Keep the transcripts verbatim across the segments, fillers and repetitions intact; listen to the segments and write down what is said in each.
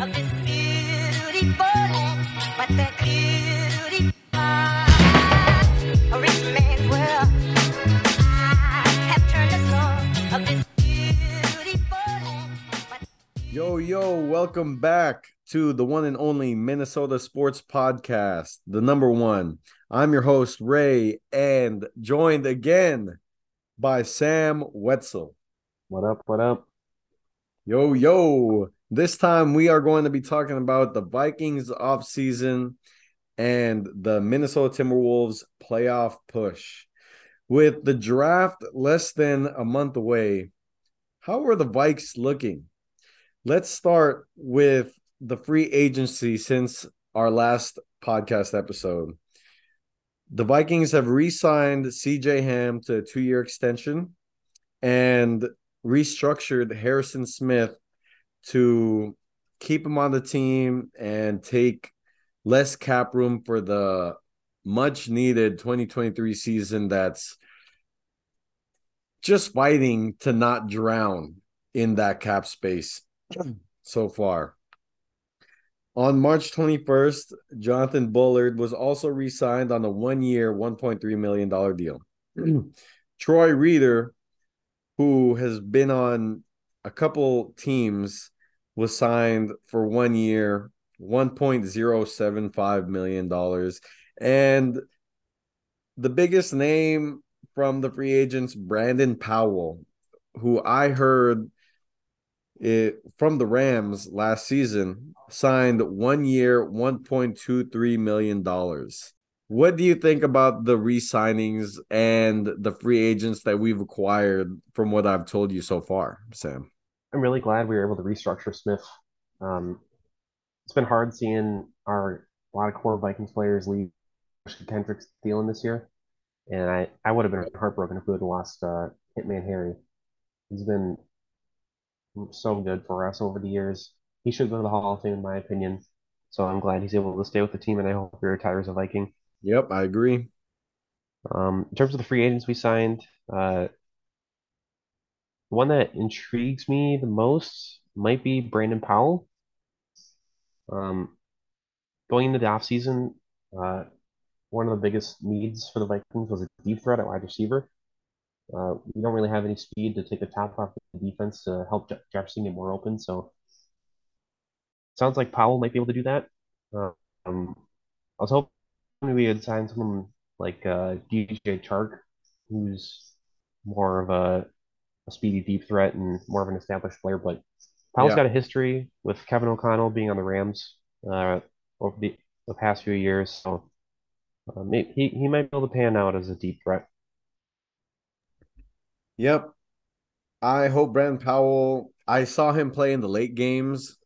of this beautiful land, but that beauty a rich man's world. I have turned the soul of this beautiful land. Yo, yo, welcome back to the one and only Minnesota Sports Podcast, the number one. I'm your host, Ray, and joined again by Sam Wetzel. What up, what up? Yo, yo. This time we are going to be talking about the Vikings offseason and the Minnesota Timberwolves playoff push. With the draft less than a month away, how are the Vikes looking? Let's start with the free agency since our last podcast episode. The Vikings have re-signed C J Ham to a two-year extension and restructured Harrison Smith to keep him on the team and take less cap room for the much-needed twenty twenty-three season that's just fighting to not drown in that cap space so far. On March twenty-first, Jonathan Bullard was also re-signed on a one-year, one point three million dollars deal. Troy Reader, who has been on a couple teams, was signed for one year, one point zero seven five million dollars. And the biggest name from the free agents, Brandon Powell, who I heard It, from the Rams last season, signed one year, one point two three million dollars. What do you think about the re-signings and the free agents that we've acquired from what I've told you so far, Sam? I'm really glad we were able to restructure Smith. Um, it's been hard seeing our a lot of core Vikings players leave Kendrick's deal in this year. And I, I would have been heartbroken if we had lost uh, Hitman Harry. He's been so good for us over the years. He should go to the Hall of Fame, in my opinion. So I'm glad he's able to stay with the team, and I hope he retires a Viking. Yep, I agree. Um, in terms of the free agents we signed, uh, the one that intrigues me the most might be Brandon Powell. Um, going into the offseason, uh, one of the biggest needs for the Vikings was a deep threat at wide receiver. Uh, we don't really have any speed to take the top off the defense to help Je- Jefferson get more open. So sounds like Powell might be able to do that. Um, I was hoping we would sign someone like uh, D J Chark, who's more of a, a speedy deep threat and more of an established player. But Powell's yeah. got a history with Kevin O'Connell being on the Rams uh, over the, the past few years. So um, it, he, he might be able to pan out as a deep threat. Yep. I hope Brandon Powell, I saw him play in the late games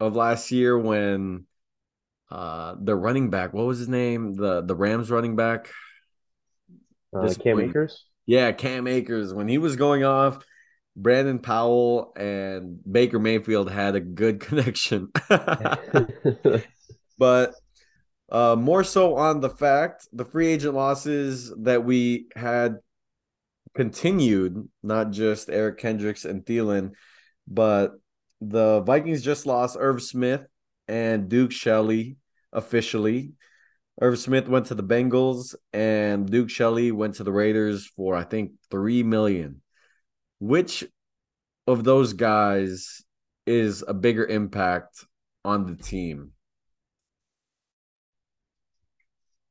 of last year when uh, the running back, what was his name? The the Rams running back. Uh, Cam when, Akers? Yeah, Cam Akers. When he was going off, Brandon Powell and Baker Mayfield had a good connection. But uh, more so on the fact, the free agent losses that we had continued, not just Eric Kendricks and Thielen, but the Vikings just lost Irv Smith and Duke Shelley officially. Irv Smith went to the Bengals and Duke Shelley went to the Raiders for, I think, three million dollars. Which of those guys is a bigger impact on the team?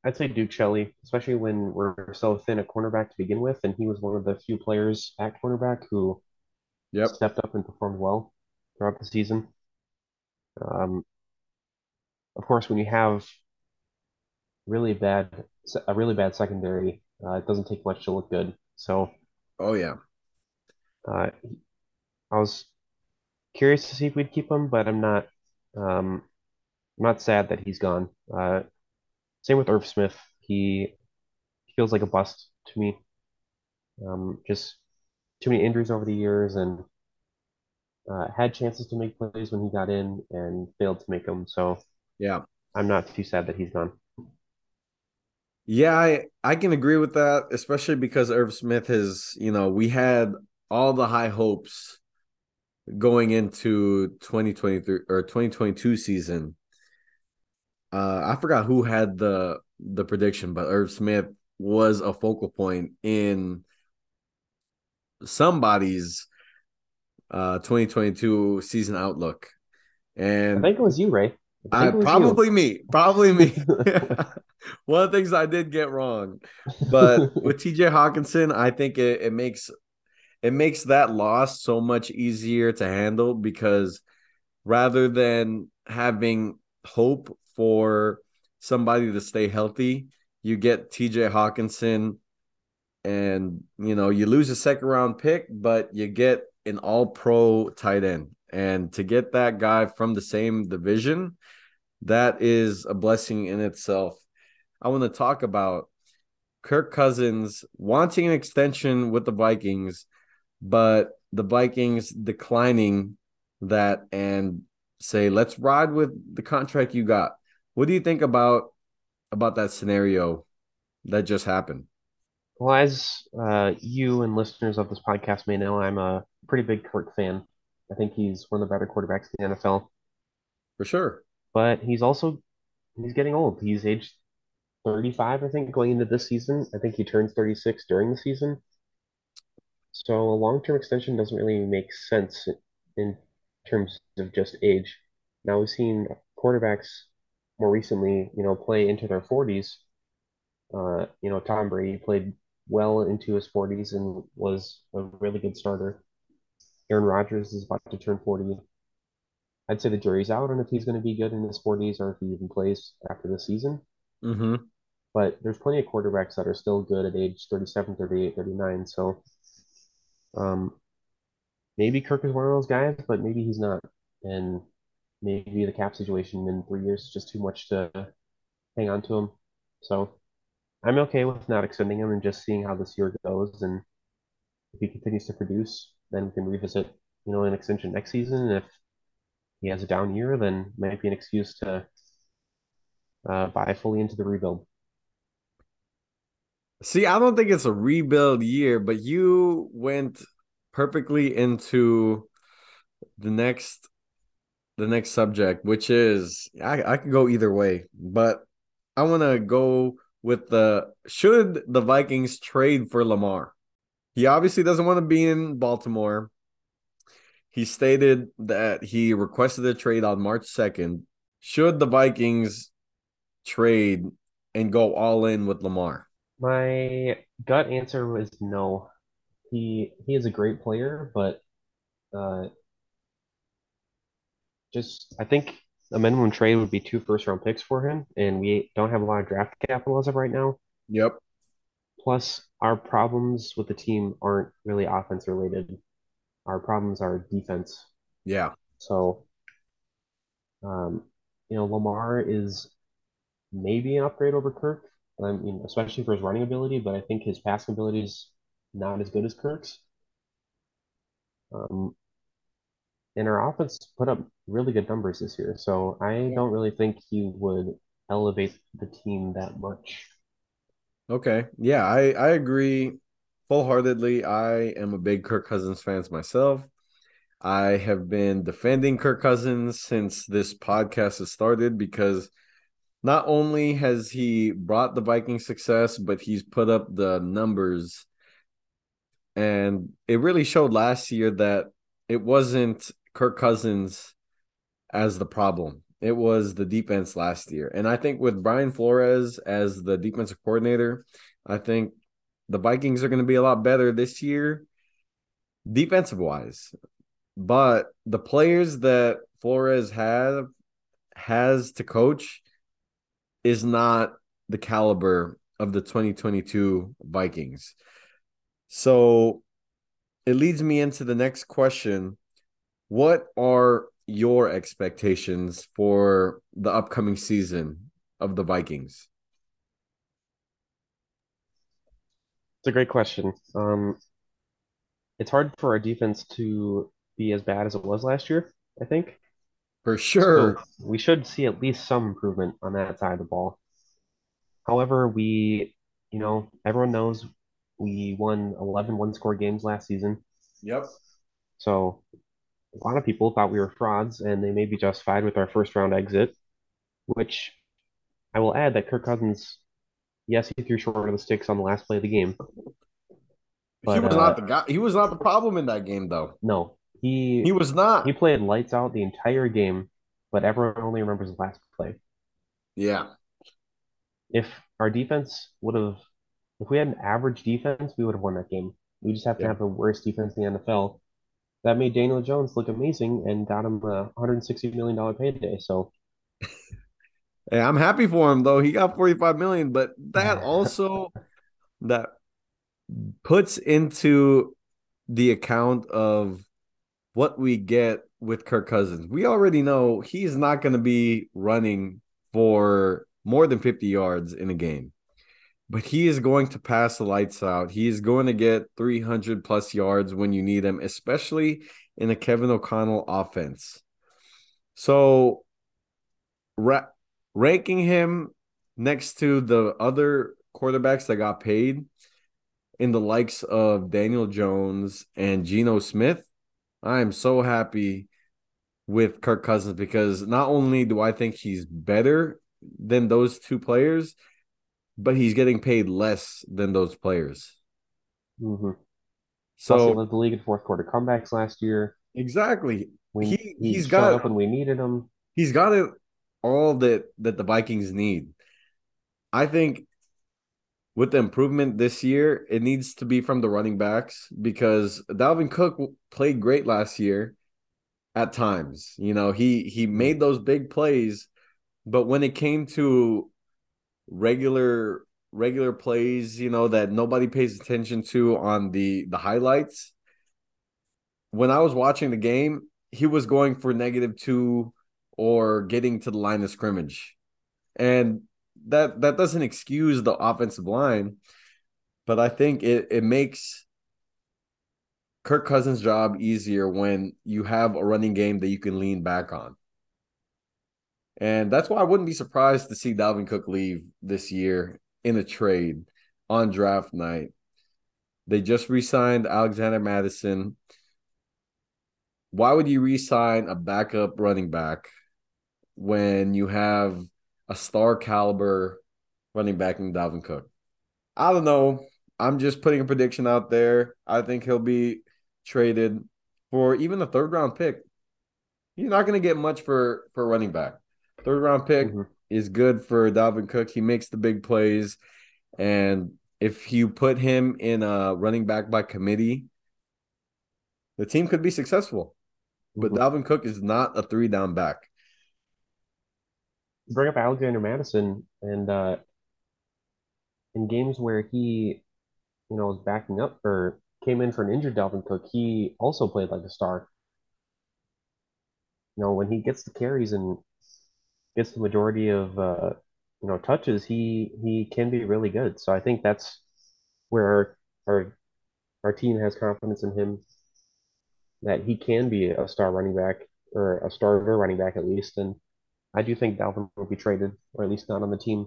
I'd say Duke Shelley, especially when we're so thin at cornerback to begin with, and he was one of the few players at cornerback who yep. stepped up and performed well throughout the season. Um, of course, when you have really bad, a really bad secondary, uh, it doesn't take much to look good. So, oh yeah, uh, I was curious to see if we'd keep him, but I'm not, um, I'm not sad that he's gone. Uh, Same with Irv Smith. He feels like a bust to me. Um, just too many injuries over the years and uh, had chances to make plays when he got in and failed to make them. So yeah, I'm not too sad that he's gone. Yeah, I, I can agree with that, especially because Irv Smith has, you know, we had all the high hopes going into twenty twenty-three or twenty twenty-two season, uh, I forgot who had the the prediction, but Irv Smith was a focal point in somebody's uh, twenty twenty-two season outlook. And I think it was you, Ray. I I, was probably you. me. Probably me. One of the things I did get wrong. But with T J Hockenson, I think it, it makes it makes that loss so much easier to handle, because rather than having hope for somebody to stay healthy, you get T J Hockenson, and you know, you lose a second round pick, but you get an all pro tight end. And to get that guy from the same division, that is a blessing in itself. I want to talk about Kirk Cousins wanting an extension with the Vikings, but the Vikings declining that and say, let's ride with the contract you got. What do you think about about that scenario that just happened? Well, as uh, you and listeners of this podcast may know, I'm a pretty big Kirk fan. I think he's one of the better quarterbacks in the N F L. For sure. But he's also, he's getting old. He's age thirty-five, I think, going into this season. I think he turns thirty-six during the season. So a long-term extension doesn't really make sense in terms of just age. Now, we've seen quarterbacks more recently, you know, play into their forties. Uh, you know, Tom Brady played well into his forties and was a really good starter. Aaron Rodgers is about to turn forty. I'd say the jury's out on if he's going to be good in his forties or if he even plays after the season. Mm-hmm. But there's plenty of quarterbacks that are still good at age thirty-seven, thirty-eight, thirty-nine. So um, maybe Kirk is one of those guys, but maybe he's not. And maybe the cap situation in three years is just too much to hang on to him. So I'm okay with not extending him and just seeing how this year goes. And if he continues to produce, then we can revisit, you know, an extension next season. If he has a down year, then might be an excuse to uh, buy fully into the rebuild. See, I don't think it's a rebuild year, but you went perfectly into the next the next subject, which is I, I could go either way, but I want to go with the should the Vikings trade for Lamar? He obviously doesn't want to be in Baltimore. He stated that he requested a trade on March second. Should the Vikings trade and go all in with Lamar? My gut answer was no. He he is a great player, but uh, just I think a minimum trade would be two first-round picks for him, and we don't have a lot of draft capital as of right now. Yep. Plus, our problems with the team aren't really offense-related. Our problems are defense. Yeah. So, um, you know, Lamar is maybe an upgrade over Kirk, I mean, especially for his running ability, but I think his passing ability is not as good as Kirk's. Um, and our offense put up really good numbers this year, so I don't really think he would elevate the team that much. Okay. Yeah, I, I agree full-heartedly. I am a big Kirk Cousins fan myself. I have been defending Kirk Cousins since this podcast has started, because not only has he brought the Vikings success, but he's put up the numbers. And it really showed last year that it wasn't Kirk Cousins as the problem. It was the defense last year. And I think with Brian Flores as the defensive coordinator, I think the Vikings are going to be a lot better this year defensive-wise. But the players that Flores have, has to coach is not the caliber of the twenty twenty-two Vikings. So it leads me into the next question. What are your expectations for the upcoming season of the Vikings? It's a great question. Um, it's hard for our defense to be as bad as it was last year, I think. For sure. So we should see at least some improvement on that side of the ball. However, we, you know, everyone knows we won eleven one-score games last season. Yep. So a lot of people thought we were frauds, and they may be justified with our first round exit, which I will add that Kirk Cousins, yes, he threw short of the sticks on the last play of the game. But, he was uh, not the guy. He was not the problem in that game, though. No, he he was not. He played lights out the entire game, but everyone only remembers the last play. Yeah. If our defense would have, if we had an average defense, we would have won that game. We just have to yeah. have the worst defense in the N F L. That made Daniel Jones look amazing and got him a one hundred sixty million dollars payday. So, hey, I'm happy for him, though. He got forty-five million dollars, but that also that puts into the account of what we get with Kirk Cousins. We already know he's not going to be running for more than fifty yards in a game, but he is going to pass the lights out. He is going to get three hundred plus yards when you need him, especially in a Kevin O'Connell offense. So ra- ranking him next to the other quarterbacks that got paid in the likes of Daniel Jones and Geno Smith, I am so happy with Kirk Cousins because not only do I think he's better than those two players, but he's getting paid less than those players. Mm-hmm. So also led the league in fourth quarter comebacks last year. Exactly. We, he he's got up when we needed him. He's got it all that that the Vikings need. I think with the improvement this year, it needs to be from the running backs because Dalvin Cook played great last year. At times, you know, he he made those big plays, but when it came to regular regular plays, you know, that nobody pays attention to on the the highlights, when I was watching the game, he was going for negative two or getting to the line of scrimmage, and that that doesn't excuse the offensive line, but I think it it makes Kirk Cousins' job easier when you have a running game that you can lean back on. And that's why I wouldn't be surprised to see Dalvin Cook leave this year in a trade on draft night. They just re-signed Alexander Madison. Why would you re-sign a backup running back when you have a star caliber running back in Dalvin Cook? I don't know. I'm just putting a prediction out there. I think he'll be traded for even a third-round pick. You're not going to get much for, for running back. Third-round pick mm-hmm. is good for Dalvin Cook. He makes the big plays. And if you put him in a running back by committee, the team could be successful. But mm-hmm. Dalvin Cook is not a three-down back. Bring up Alexander Madison, and uh, in games where he, you know, was backing up or came in for an injured Dalvin Cook, he also played like a star. You know, when he gets the carries and gets the majority of uh, you know, touches, he he can be really good. So I think that's where our our team has confidence in him, that he can be a star running back or a starter running back at least, and I do think Dalvin will be traded, or at least not on the team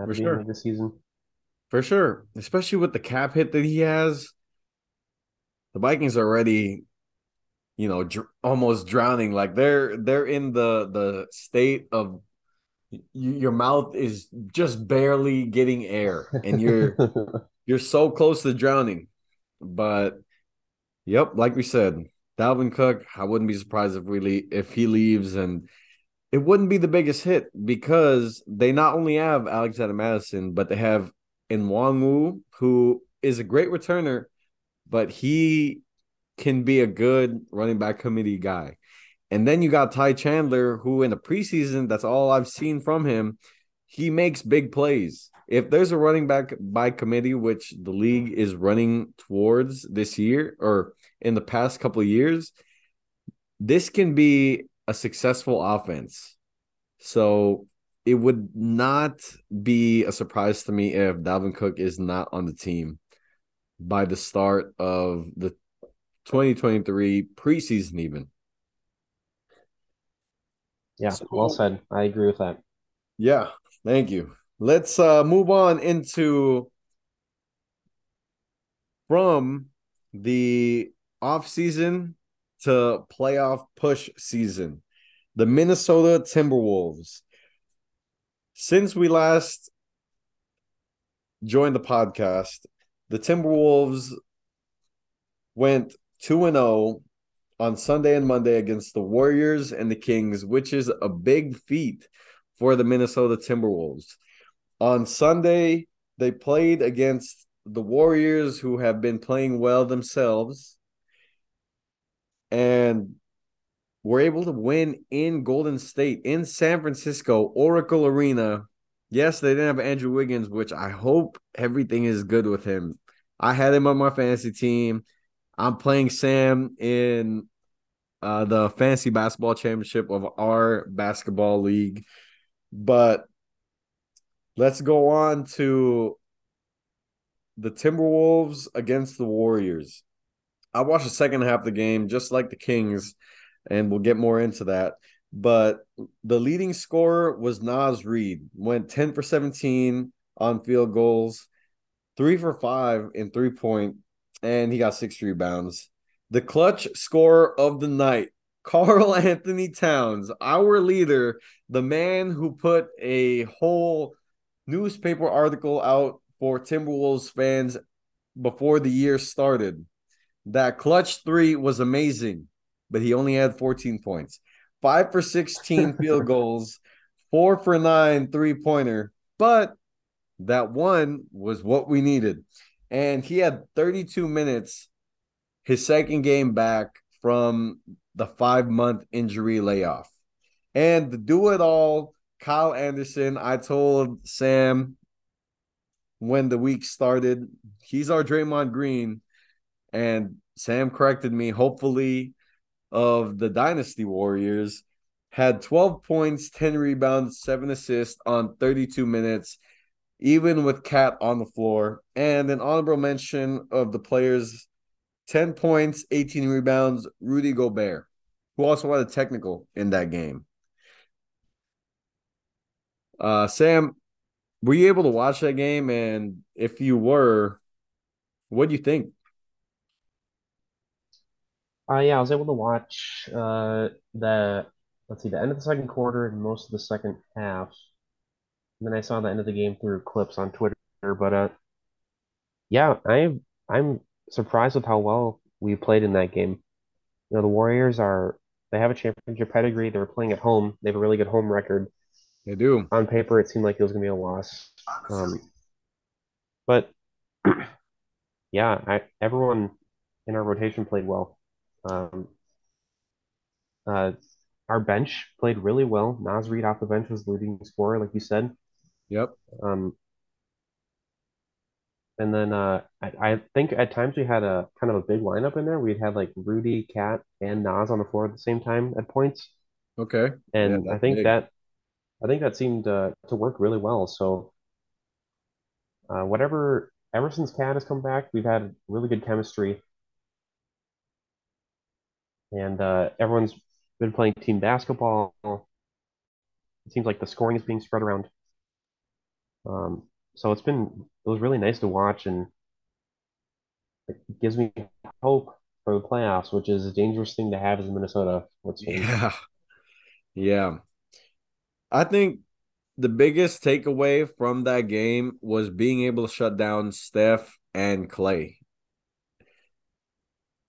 at the end of this season. For sure. Especially with the cap hit that he has. The Vikings are already, you know, dr- almost drowning. Like they're they're in the, the state of y- your mouth is just barely getting air. And you're you're so close to drowning. But, yep, like we said, Dalvin Cook, I wouldn't be surprised if, we le- if he leaves, and it wouldn't be the biggest hit because they not only have Alexander Madison, but they have Nwanwu, who is a great returner, but he can be a good running back committee guy. And then you got Ty Chandler, who in the preseason, that's all I've seen from him. He makes big plays. If there's a running back by committee, which the league is running towards this year or in the past couple of years, this can be a successful offense. So it would not be a surprise to me if Dalvin Cook is not on the team by the start of the twenty twenty-three preseason even. Yeah, so, well said. I agree with that. Yeah, thank you. Let's uh, move on into from the offseason to playoff push season. The Minnesota Timberwolves. Since we last joined the podcast, the Timberwolves went two and oh on Sunday and Monday against the Warriors and the Kings, which is a big feat for the Minnesota Timberwolves. On Sunday, they played against the Warriors, who have been playing well themselves, and were able to win in Golden State, in San Francisco, Oracle Arena. Yes, they didn't have Andrew Wiggins, which I hope everything is good with him. I had him on my fantasy team. I'm playing Sam in uh, the fantasy basketball championship of our basketball league. But let's go on to the Timberwolves against the Warriors. I watched the second half of the game, just like the Kings, and we'll get more into that. But the leading scorer was Naz Reid, went ten for seventeen on field goals, three for five in three-point, and he got six rebounds. The clutch scorer of the night, Carl Anthony Towns, our leader, the man who put a whole newspaper article out for Timberwolves fans before the year started. That clutch three was amazing, but he only had fourteen points. five for sixteen field goals, four for nine three-pointer, but that one was what we needed. And he had thirty-two minutes, his second game back from the five-month injury layoff. And the do-it-all, Kyle Anderson, I told Sam when the week started, he's our Draymond Green, and Sam corrected me, hopefully, of the Dynasty Warriors, had twelve points, ten rebounds, seven assists on thirty-two minutes, even with Cat on the floor. And an honorable mention of the players, ten points, eighteen rebounds, Rudy Gobert, who also had a technical in that game. Uh, Sam, were you able to watch that game? And if you were, what do you think? Uh, yeah, I was able to watch uh, the, let's see, the end of the second quarter and most of the second half. And then I saw the end of the game through clips on Twitter. But, uh, yeah, I, I'm surprised with how well we played in that game. You know, the Warriors are, they have a championship pedigree. They were playing at home. They have a really good home record. They do. On paper, it seemed like it was going to be a loss. Um, but, yeah, I, everyone in our rotation played well. Um, uh, our bench played really well. Naz Reid off the bench was the leading scorer, like you said. Yep. Um, and then uh, I, I think at times we had a kind of a big lineup in there. We had like Rudy, Cat, and Naz on the floor at the same time at points. Okay. And yeah, I think big. that I think that seemed uh, to work really well. So uh, whatever, ever since Cat has come back, we've had really good chemistry. And uh, everyone's been playing team basketball. It seems like the scoring is being spread around. Um, so it's been, it was really nice to watch, and it gives me hope for the playoffs, which is a dangerous thing to have as Minnesota. Let's see. Yeah. Yeah. I think the biggest takeaway from that game was being able to shut down Steph and Clay.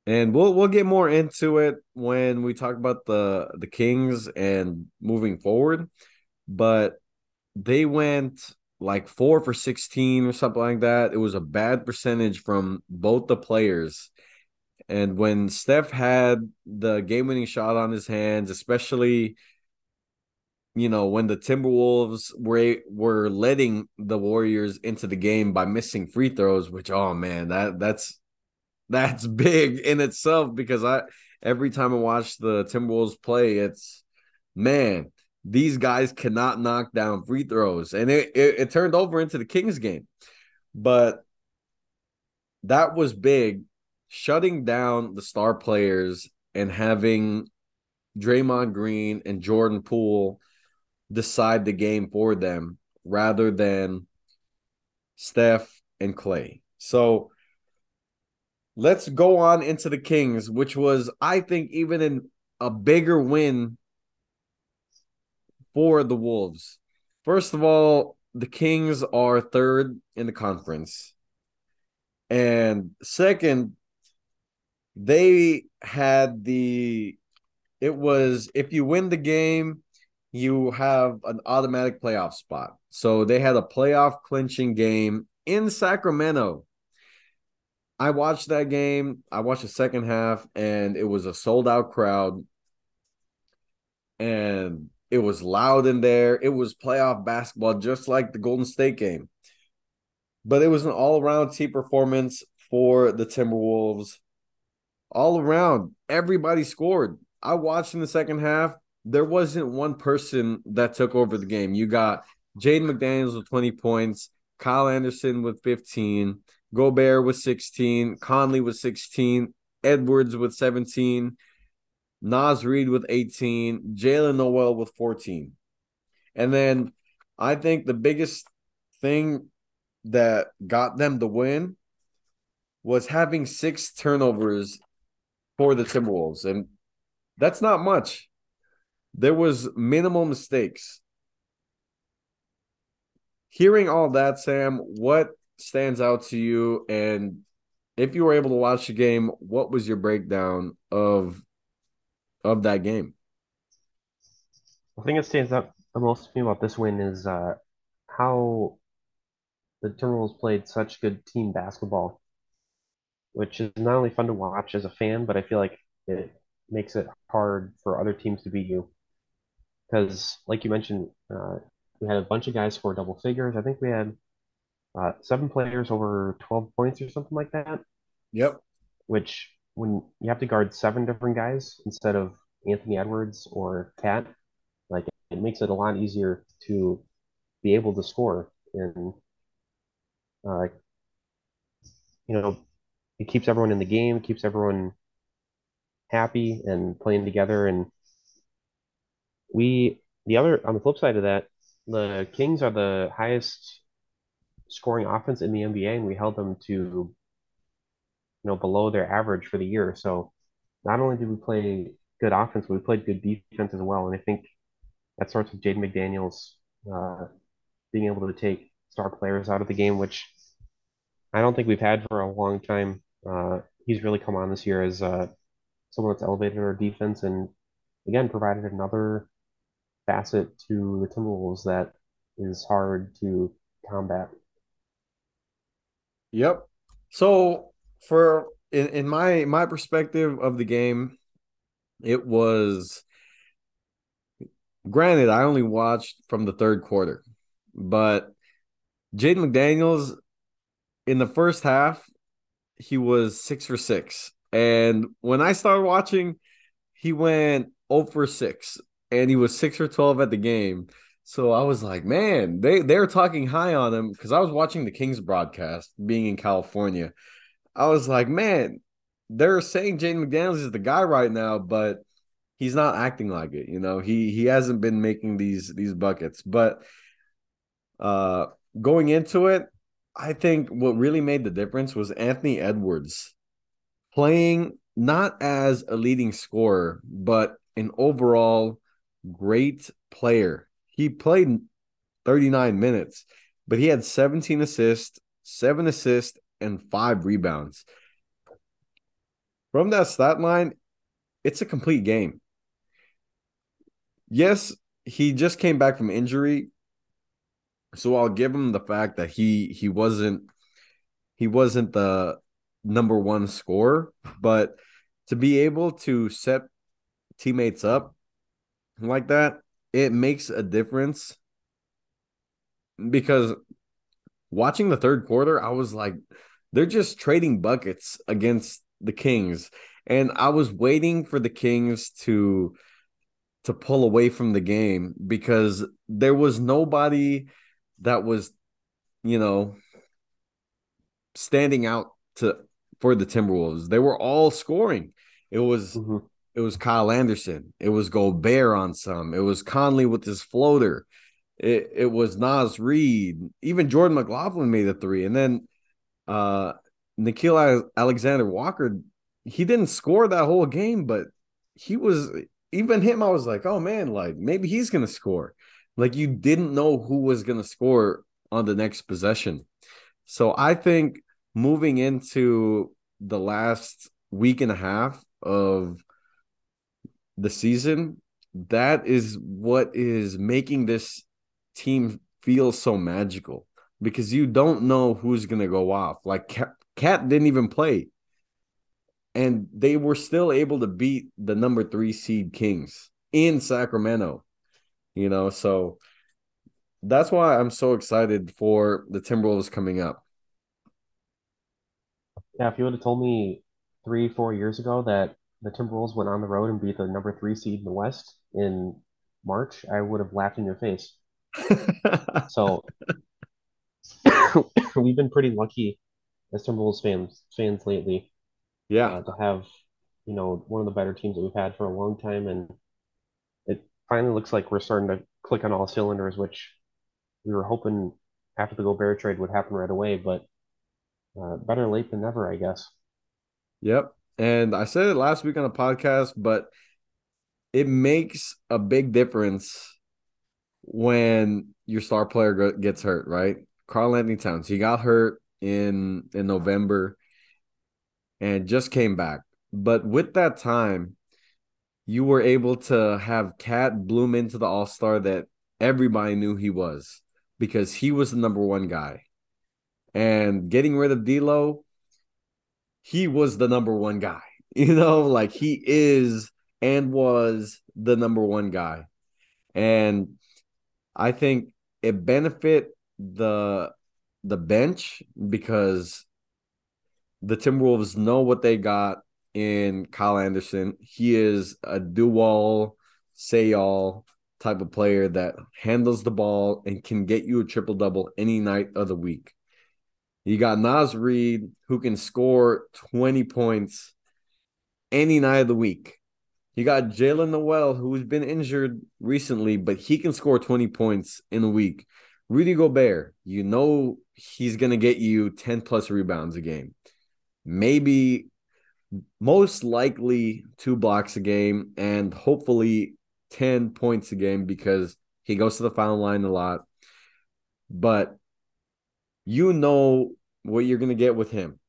And we'll we'll get more into it when we talk about the, the Kings and moving forward. But they went like four for sixteen or something like that. It was a bad percentage from both the players. And when Steph had the game-winning shot on his hands, especially, you know, when the Timberwolves were were letting the Warriors into the game by missing free throws, which, oh, man, that that's... That's big in itself, because I every time I watch the Timberwolves play, it's, man, these guys cannot knock down free throws. And it, it, it turned over into the Kings game. But that was big, shutting down the star players and having Draymond Green and Jordan Poole decide the game for them rather than Steph and Clay. So let's go on into the Kings, which was, I think, even in a bigger win for the Wolves. First of all, the Kings are third in the conference. And second, they had the – it was if you win the game, you have an automatic playoff spot. So they had a playoff clinching game in Sacramento. I watched that game. I watched the second half, and it was a sold-out crowd. And it was loud in there. It was playoff basketball, just like the Golden State game. But it was an all-around team performance for the Timberwolves. All around, everybody scored. I watched in the second half. There wasn't one person that took over the game. You got Jaden McDaniels with twenty points, Kyle Anderson with fifteen, Gobert with sixteen, Conley with sixteen, Edwards with seventeen, Naz Reid with eighteen, Jalen Noel with fourteen. And then I think the biggest thing that got them the win was having six turnovers for the Timberwolves. And that's not much. There was minimal mistakes. Hearing all that, Sam, what stands out to you? And if you were able to watch the game, what was your breakdown of of that game? The thing that stands out the most to me about this win is uh, how the Timberwolves played such good team basketball, which is not only fun to watch as a fan, but I feel like it makes it hard for other teams to beat you. Because, like you mentioned, uh, we had a bunch of guys score double figures. I think we had uh, seven players over twelve points or something like that. Yep. Which, when you have to guard seven different guys instead of Anthony Edwards or Cat, like it makes it a lot easier to be able to score. And, uh, you know, it keeps everyone in the game, keeps everyone happy and playing together. And we, the other, on the flip side of that, the Kings are the highest scoring offense in the N B A, and we held them to, you know, below their average for the year. So not only did we play good offense, but we played good defense as well. And I think that starts with Jaden McDaniels uh, being able to take star players out of the game, which I don't think we've had for a long time. Uh, he's really come on this year as uh, someone that's elevated our defense and, again, provided another facet to the Timberwolves that is hard to combat. Yep. So, for in, in my my perspective of the game, it was, granted, I only watched from the third quarter, but Jaden McDaniels, in the first half, he was six for six. And when I started watching, he went zero for six, and he was six for twelve at the game. So I was like, man, they, they were talking high on him because I was watching the Kings broadcast being in California. I was like, man, they're saying Jaden McDaniels is the guy right now, but he's not acting like it. You know, he he hasn't been making these, these buckets. But uh, going into it, I think what really made the difference was Anthony Edwards playing not as a leading scorer, but an overall great player. He played thirty-nine minutes, but he had seventeen assists, seven assists, and five rebounds. From that stat line, it's a complete game. Yes, he just came back from injury, so I'll give him the fact that he he wasn't he wasn't the number one scorer, but to be able to set teammates up like that, it makes a difference. Because watching the third quarter, I was like, they're just trading buckets against the Kings, and I was waiting for the Kings to to pull away from the game because there was nobody that was, you know, standing out to for the Timberwolves. They were all scoring. It was mm-hmm. it was Kyle Anderson. It was Gobert on some. It was Conley with his floater. It it was Naz Reid. Even Jordan McLaughlin made a three. And then uh, Nickeil Alexander Walker, he didn't score that whole game, but he was even him. I was like, oh man, like maybe he's going to score. Like you didn't know who was going to score on the next possession. So I think moving into the last week and a half of the season, that is what is making this team feel so magical, because you don't know who's going to go off. Like Cat didn't even play, and they were still able to beat the number three seed Kings in Sacramento, you know? So that's why I'm so excited for the Timberwolves coming up. Yeah, if you would have told me three, four years ago that the Timberwolves went on the road and beat the number three seed in the West in March, I would have laughed in your face. So we've been pretty lucky as Timberwolves fans fans lately. Yeah, uh, to have, you know, one of the better teams that we've had for a long time, and it finally looks like we're starting to click on all cylinders, which we were hoping after the Gobert trade would happen right away. But uh, better late than never, I guess. Yep, and I said it last week on a podcast, but it makes a big difference when your star player gets hurt, right? Carl Anthony Towns, he got hurt in in November and just came back. But with that time, you were able to have Cat bloom into the all-star that everybody knew he was, because he was the number one guy. And getting rid of D'Lo, he was the number one guy. You know, like he is and was the number one guy. And I think it benefit the the bench, because the Timberwolves know what they got in Kyle Anderson. He is a do-all, say-all type of player that handles the ball and can get you a triple-double any night of the week. You got Naz Reid, who can score twenty points any night of the week. You got Jalen Noel, who's been injured recently, but he can score twenty points in a week. Rudy Gobert, you know he's going to get you ten-plus rebounds a game. Maybe, most likely, two blocks a game, and hopefully ten points a game, because he goes to the foul line a lot. But you know what you're going to get with him.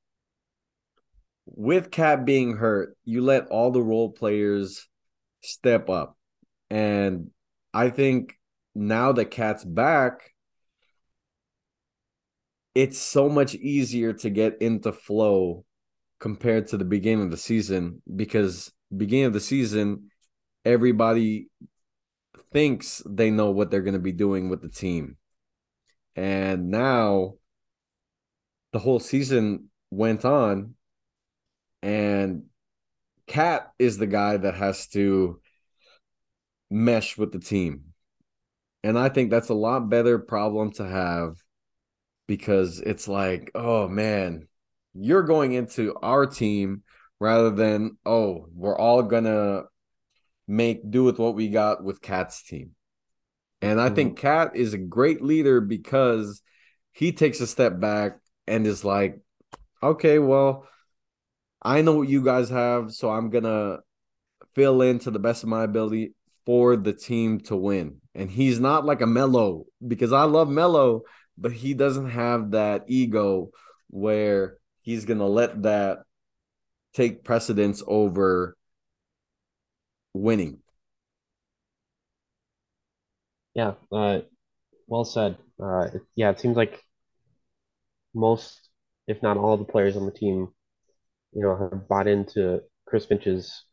With Cat being hurt, you let all the role players step up. And I think now that Cat's back, it's so much easier to get into flow compared to the beginning of the season, because beginning of the season, everybody thinks they know what they're going to be doing with the team. And now the whole season went on, and Cat is the guy that has to mesh with the team. And I think that's a lot better problem to have, because it's like, oh man, you're going into our team rather than, oh, we're all going to make do with what we got with Cat's team. And I mm-hmm. think Cat is a great leader, because he takes a step back and is like, okay, well, I know what you guys have, so I'm going to fill in to the best of my ability for the team to win. And he's not like a Melo, because I love Melo, but he doesn't have that ego where he's going to let that take precedence over winning. Yeah, uh, well said. Uh, it, yeah, it seems like most, if not all, of the players on the team, you know, have bought into Chris Finch's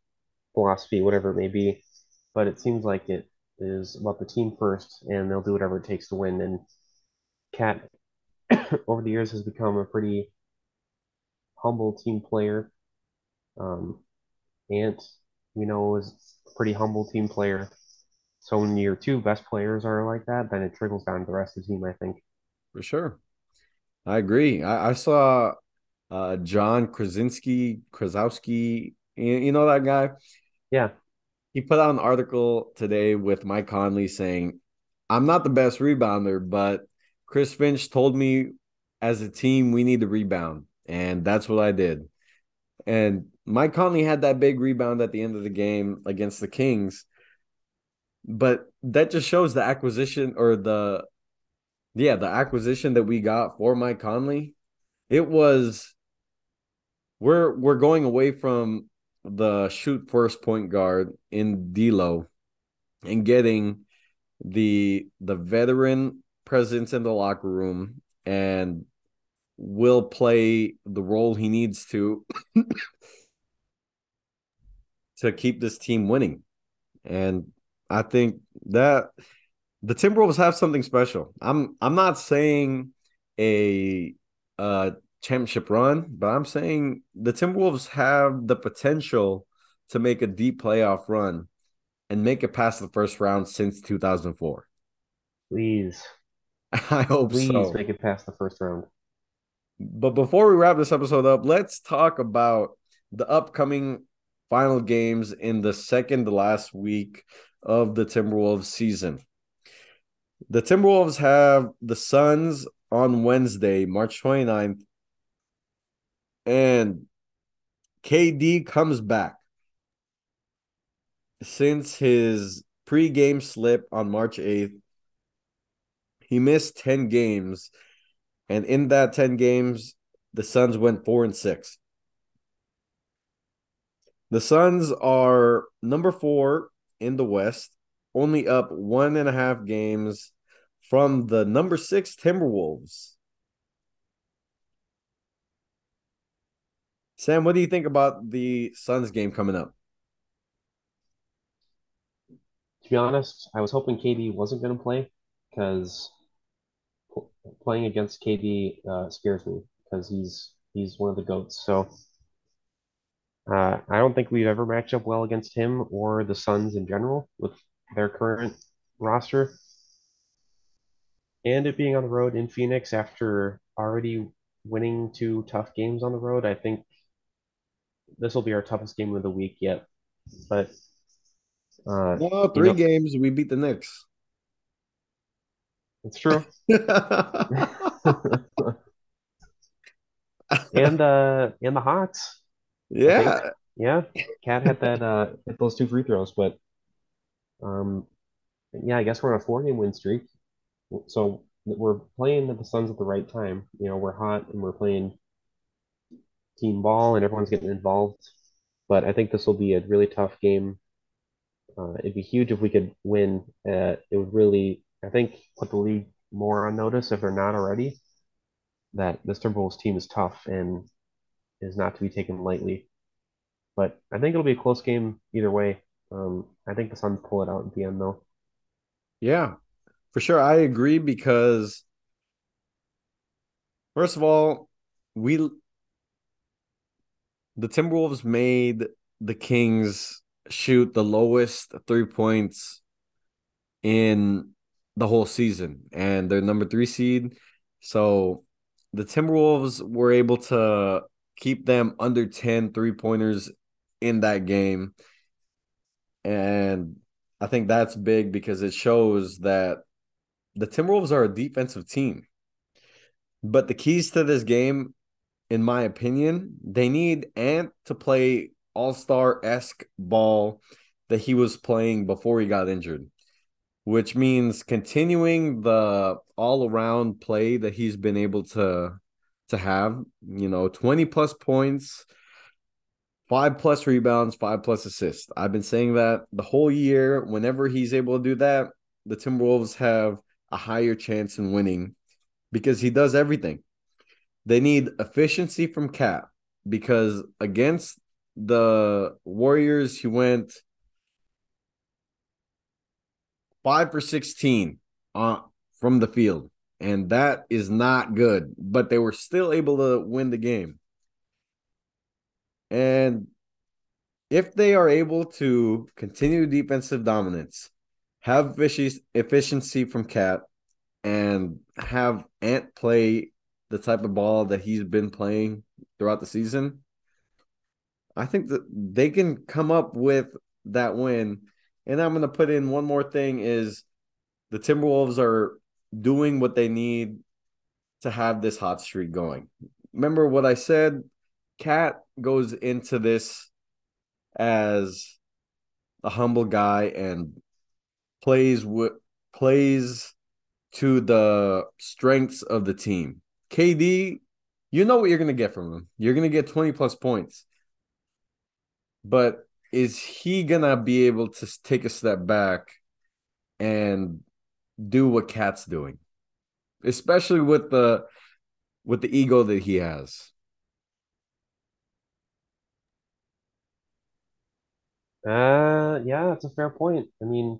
philosophy, whatever it may be. But it seems like it is about the team first, and they'll do whatever it takes to win. And Cat, over the years, has become a pretty humble team player. Um, Ant, you know, is a pretty humble team player. So when your two best players are like that, then it trickles down to the rest of the team, I think. For sure. I agree. I, I saw uh, John Krasinski, Krasowski, you, you know that guy? Yeah. He put out an article today with Mike Conley saying, I'm not the best rebounder, but Chris Finch told me as a team we need to rebound. and that's what I did. And Mike Conley had that big rebound at the end of the game against the Kings, but that just shows the acquisition or the, yeah, the acquisition that we got for Mike Conley. It was, we're we're going away from the shoot first point guard in D'Lo and getting the the veteran presence in the locker room and will play the role he needs to to keep this team winning. And I think that the Timberwolves have something special. I'm I'm not saying a a championship run, but I'm saying the Timberwolves have the potential to make a deep playoff run and make it past the first round since two thousand four. Please. I hope Please so. Please make it past the first round. But before we wrap this episode up, let's talk about the upcoming final games in the second to last week of the Timberwolves season. The Timberwolves have the Suns on Wednesday, March twenty-ninth, and K D comes back since his pregame slip on March eighth. He missed ten games. And in that ten games, the Suns went four and six. The Suns are number four in the West, only up one and a half games from the number six Timberwolves. Sam, what do you think about the Suns game coming up? To be honest, I was hoping K D wasn't going to play because playing against K D uh, scares me because he's he's one of the GOATs. So uh, I don't think we've ever matched up well against him or the Suns in general with their current roster. And it being on the road in Phoenix after already winning two tough games on the road, I think this will be our toughest game of the week yet. But uh, well, three you know, games, we beat the Knicks. It's true. and uh, and the Hawks. Yeah, yeah. Cat had that uh, hit those two free throws, but um, yeah. I guess we're on a four-game win streak, so we're playing the Suns at the right time. You know, we're hot and we're playing team ball, and everyone's getting involved. But I think this will be a really tough game. Uh, it'd be huge if we could win. Uh, it would really. I think put the league more on notice, if they're not already, that this Timberwolves team is tough and is not to be taken lightly. But I think it'll be a close game either way. Um, I think the Suns pull it out at the end, though. Yeah, for sure. I agree because, first of all, we the Timberwolves made the Kings shoot the lowest three points in the whole season, and they're number three seed. So the Timberwolves were able to keep them under ten three-pointers in that game. And I think that's big because it shows that the Timberwolves are a defensive team. But the keys to this game, in my opinion, they need Ant to play all-star-esque ball that he was playing before he got injured, which means continuing the all-around play that he's been able to, to have, you know, twenty-plus points, five-plus rebounds, five-plus assists. I've been saying that the whole year. Whenever he's able to do that, the Timberwolves have a higher chance in winning because he does everything. They need efficiency from Cat because against the Warriors, he went – five for sixteen uh, from the field, and that is not good. But they were still able to win the game. And if they are able to continue defensive dominance, have efficiency from Cat, and have Ant play the type of ball that he's been playing throughout the season, I think that they can come up with that win. And I'm going to put in one more thing is the Timberwolves are doing what they need to have this hot streak going. remember what I said? Cat goes into this as a humble guy and plays with plays to the strengths of the team. K D, you know what you're going to get from him. You're going to get twenty plus points. But is he going to be able to take a step back and do what Cat's doing? Especially with the with the ego that he has. Uh, yeah, that's a fair point. I mean,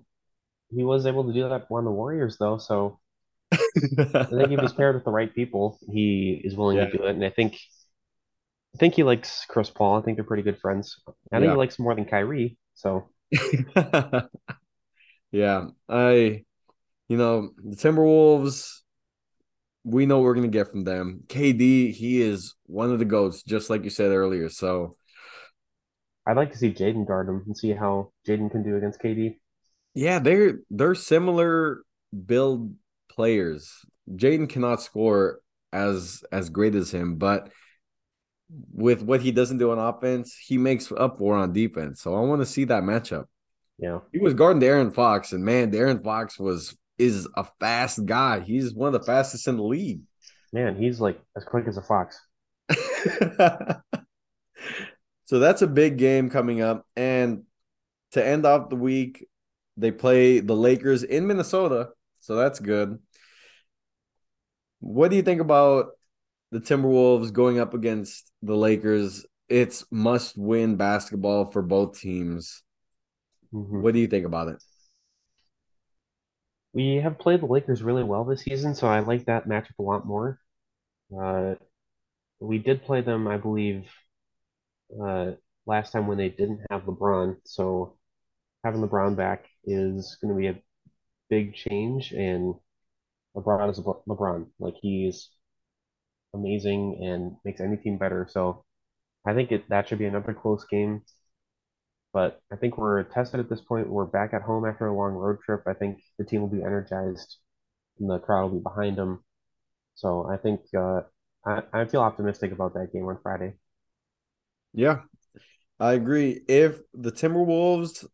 he was able to do that on the Warriors, though, so I think if he's paired with the right people, he is willing yeah. to do it. And I think I think he likes Chris Paul. I think they're pretty good friends. I think yeah. he likes him more than Kyrie, so. yeah, I... You know, the Timberwolves, we know what we're going to get from them. K D, he is one of the GOATs, just like you said earlier. So I'd like to see Jaden guard him and see how Jaden can do against K D. Yeah, they're, they're similar build players. Jaden cannot score as as great as him, but with what he doesn't do on offense, he makes up for on defense. So I want to see that matchup. Yeah, he was guarding De'Aaron Fox, and, man, De'Aaron Fox was – is a fast guy. He's one of the fastest in the league. Man, he's like as quick as a fox. So that's a big game coming up. And to end off the week, they play the Lakers in Minnesota. So that's good. What do you think about the Timberwolves going up against the Lakers? It's must-win basketball for both teams. Mm-hmm. What do you think about it? We have played the Lakers really well this season, so I like that matchup a lot more. Uh, we did play them, I believe, uh, last time when they didn't have LeBron, so having LeBron back is going to be a big change, and LeBron is LeBron. Like, he's amazing and makes any team better, so I think it, that should be another close game. But I think we're tested at this point. We're back at home after a long road trip. I think the team will be energized and the crowd will be behind them. So I think uh, I, I feel optimistic about that game on Friday. Yeah, I agree. If the Timberwolves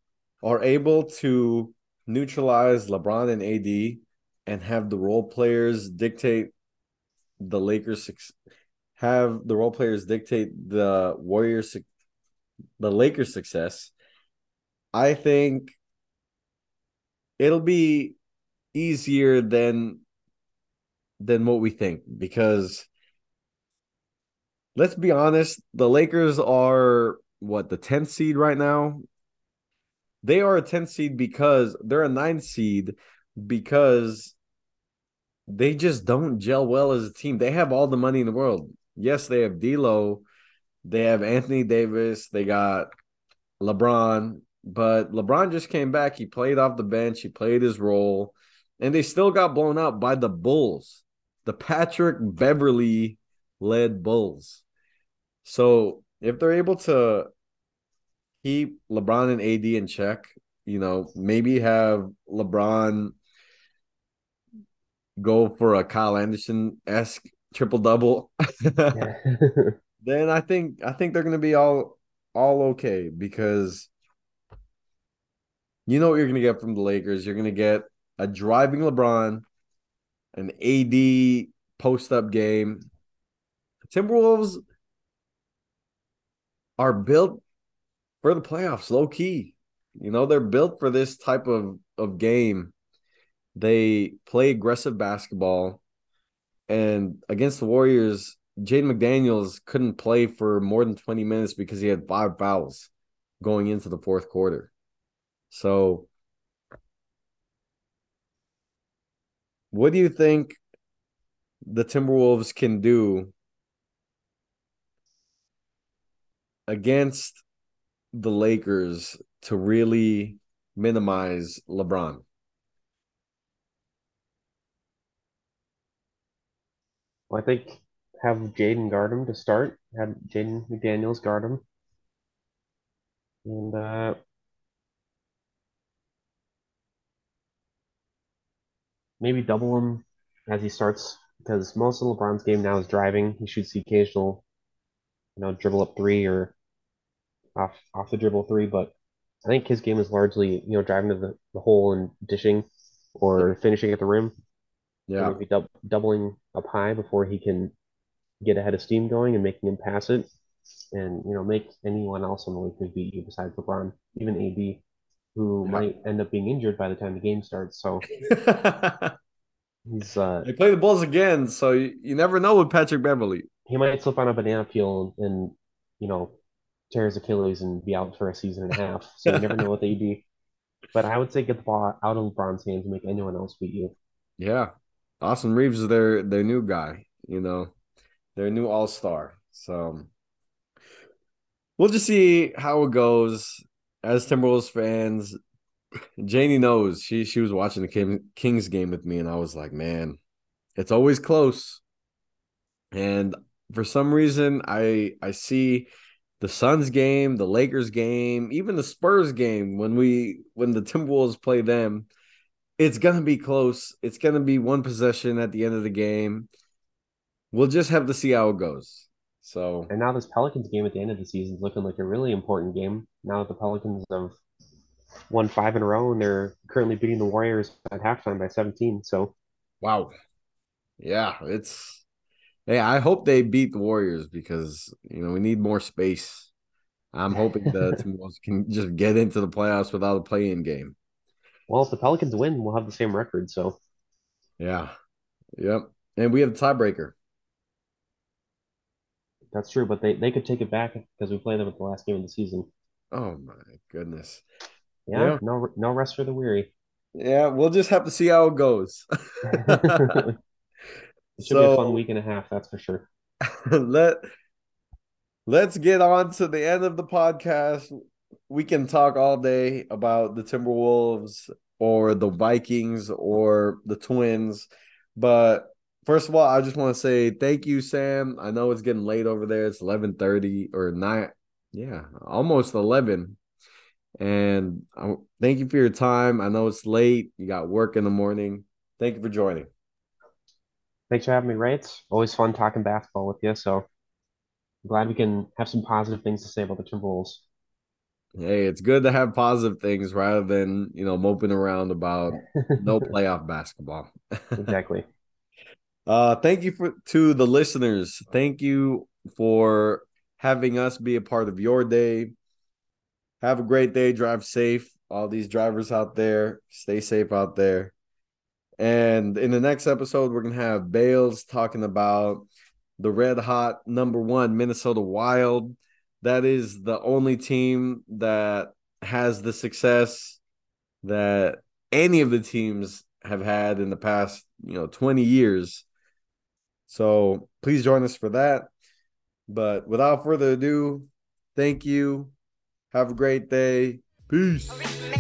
are able to neutralize LeBron and A D and have the role players dictate the Lakers, have the role players dictate the Warriors success, the Lakers' success, I think it'll be easier than than what we think, because let's be honest, the Lakers are what, the tenth seed right now? They are a tenth seed because they're a ninth seed because they just don't gel well as a team. They have all the money in the world. Yes, they have D'Lo. They have Anthony Davis. They got LeBron. But LeBron just came back. He played off the bench. He played his role. And they still got blown out by the Bulls, the Patrick Beverly-led Bulls. So if they're able to keep LeBron and A D in check, you know, maybe have LeBron go for a Kyle Anderson-esque triple-double. Then I think I think they're going to be all all okay, because you know what you're going to get from the Lakers. You're going to get a driving LeBron, an A D post-up game. Timberwolves are built for the playoffs, low-key. You know, they're built for this type of, of game. They play aggressive basketball, and against the Warriors, Jaden McDaniels couldn't play for more than twenty minutes because he had five fouls going into the fourth quarter. So what do you think the Timberwolves can do against the Lakers to really minimize LeBron? Well, I think have Jaden guard him to start. Have Jaden McDaniels guard him. And uh, maybe double him as he starts because most of LeBron's game now is driving. He shoots the occasional, you know, dribble up three or off off the dribble three, but I think his game is largely, you know, driving to the, the hole and dishing or finishing at the rim. Yeah. Maybe dub- doubling up high before he can get ahead of steam going and making him pass it and, you know, make anyone else on the Lakers beat you besides LeBron, even A D, who yeah. might end up being injured by the time the game starts. So he's uh, they play the Bulls again, so you, you never know with Patrick Beverly. He might slip on a banana peel and, you know, tear his Achilles and be out for a season and a half. So you never know with A D. But I would say get the ball out of LeBron's hands and make anyone else beat you. Yeah. Austin Reeves is their, their new guy, you know, their new all-star. So we'll just see how it goes. As Timberwolves fans, Janie knows. She she was watching the King, Kings game with me, and I was like, man, it's always close. And for some reason, I I see the Suns game, the Lakers game, even the Spurs game, when we when the Timberwolves play them, it's going to be close. It's going to be one possession at the end of the game. We'll just have to see how it goes. So, and now this Pelicans game at the end of the season is looking like a really important game. Now that the Pelicans have won five in a row, and they're currently beating the Warriors at halftime by seventeen. So, wow. Yeah, it's – hey, I hope they beat the Warriors because, you know, we need more space. I'm hoping the Timberwolves can just get into the playoffs without a play-in game. Well, if the Pelicans win, we'll have the same record, so. Yeah. Yep. And we have a tiebreaker. That's true, but they, they could take it back because we played them at the last game of the season. Oh, my goodness. Yeah, yeah. no no rest for the weary. Yeah, we'll just have to see how it goes. It should so, be a fun week and a half, that's for sure. Let, let's get on to the end of the podcast. We can talk all day about the Timberwolves or the Vikings or the Twins. But first of all, I just want to say thank you, Sam. I know it's getting late over there. It's eleven thirty or nine. Yeah, almost eleven. And I, thank you for your time. I know it's late. You got work in the morning. Thank you for joining. Thanks for having me, Ray. It's always fun talking basketball with you. So I'm glad we can have some positive things to say about the Timberwolves. Hey, it's good to have positive things rather than, you know, moping around about no playoff basketball. Exactly. Uh, thank you for to the listeners. Thank you for having us be a part of your day. Have a great day. Drive safe. All these drivers out there, stay safe out there. And in the next episode, we're going to have Bales talking about the red hot number one Minnesota Wild. That is the only team that has the success that any of the teams have had in the past, you know, twenty years. So please join us for that. But without further ado, thank you. Have a great day. Peace.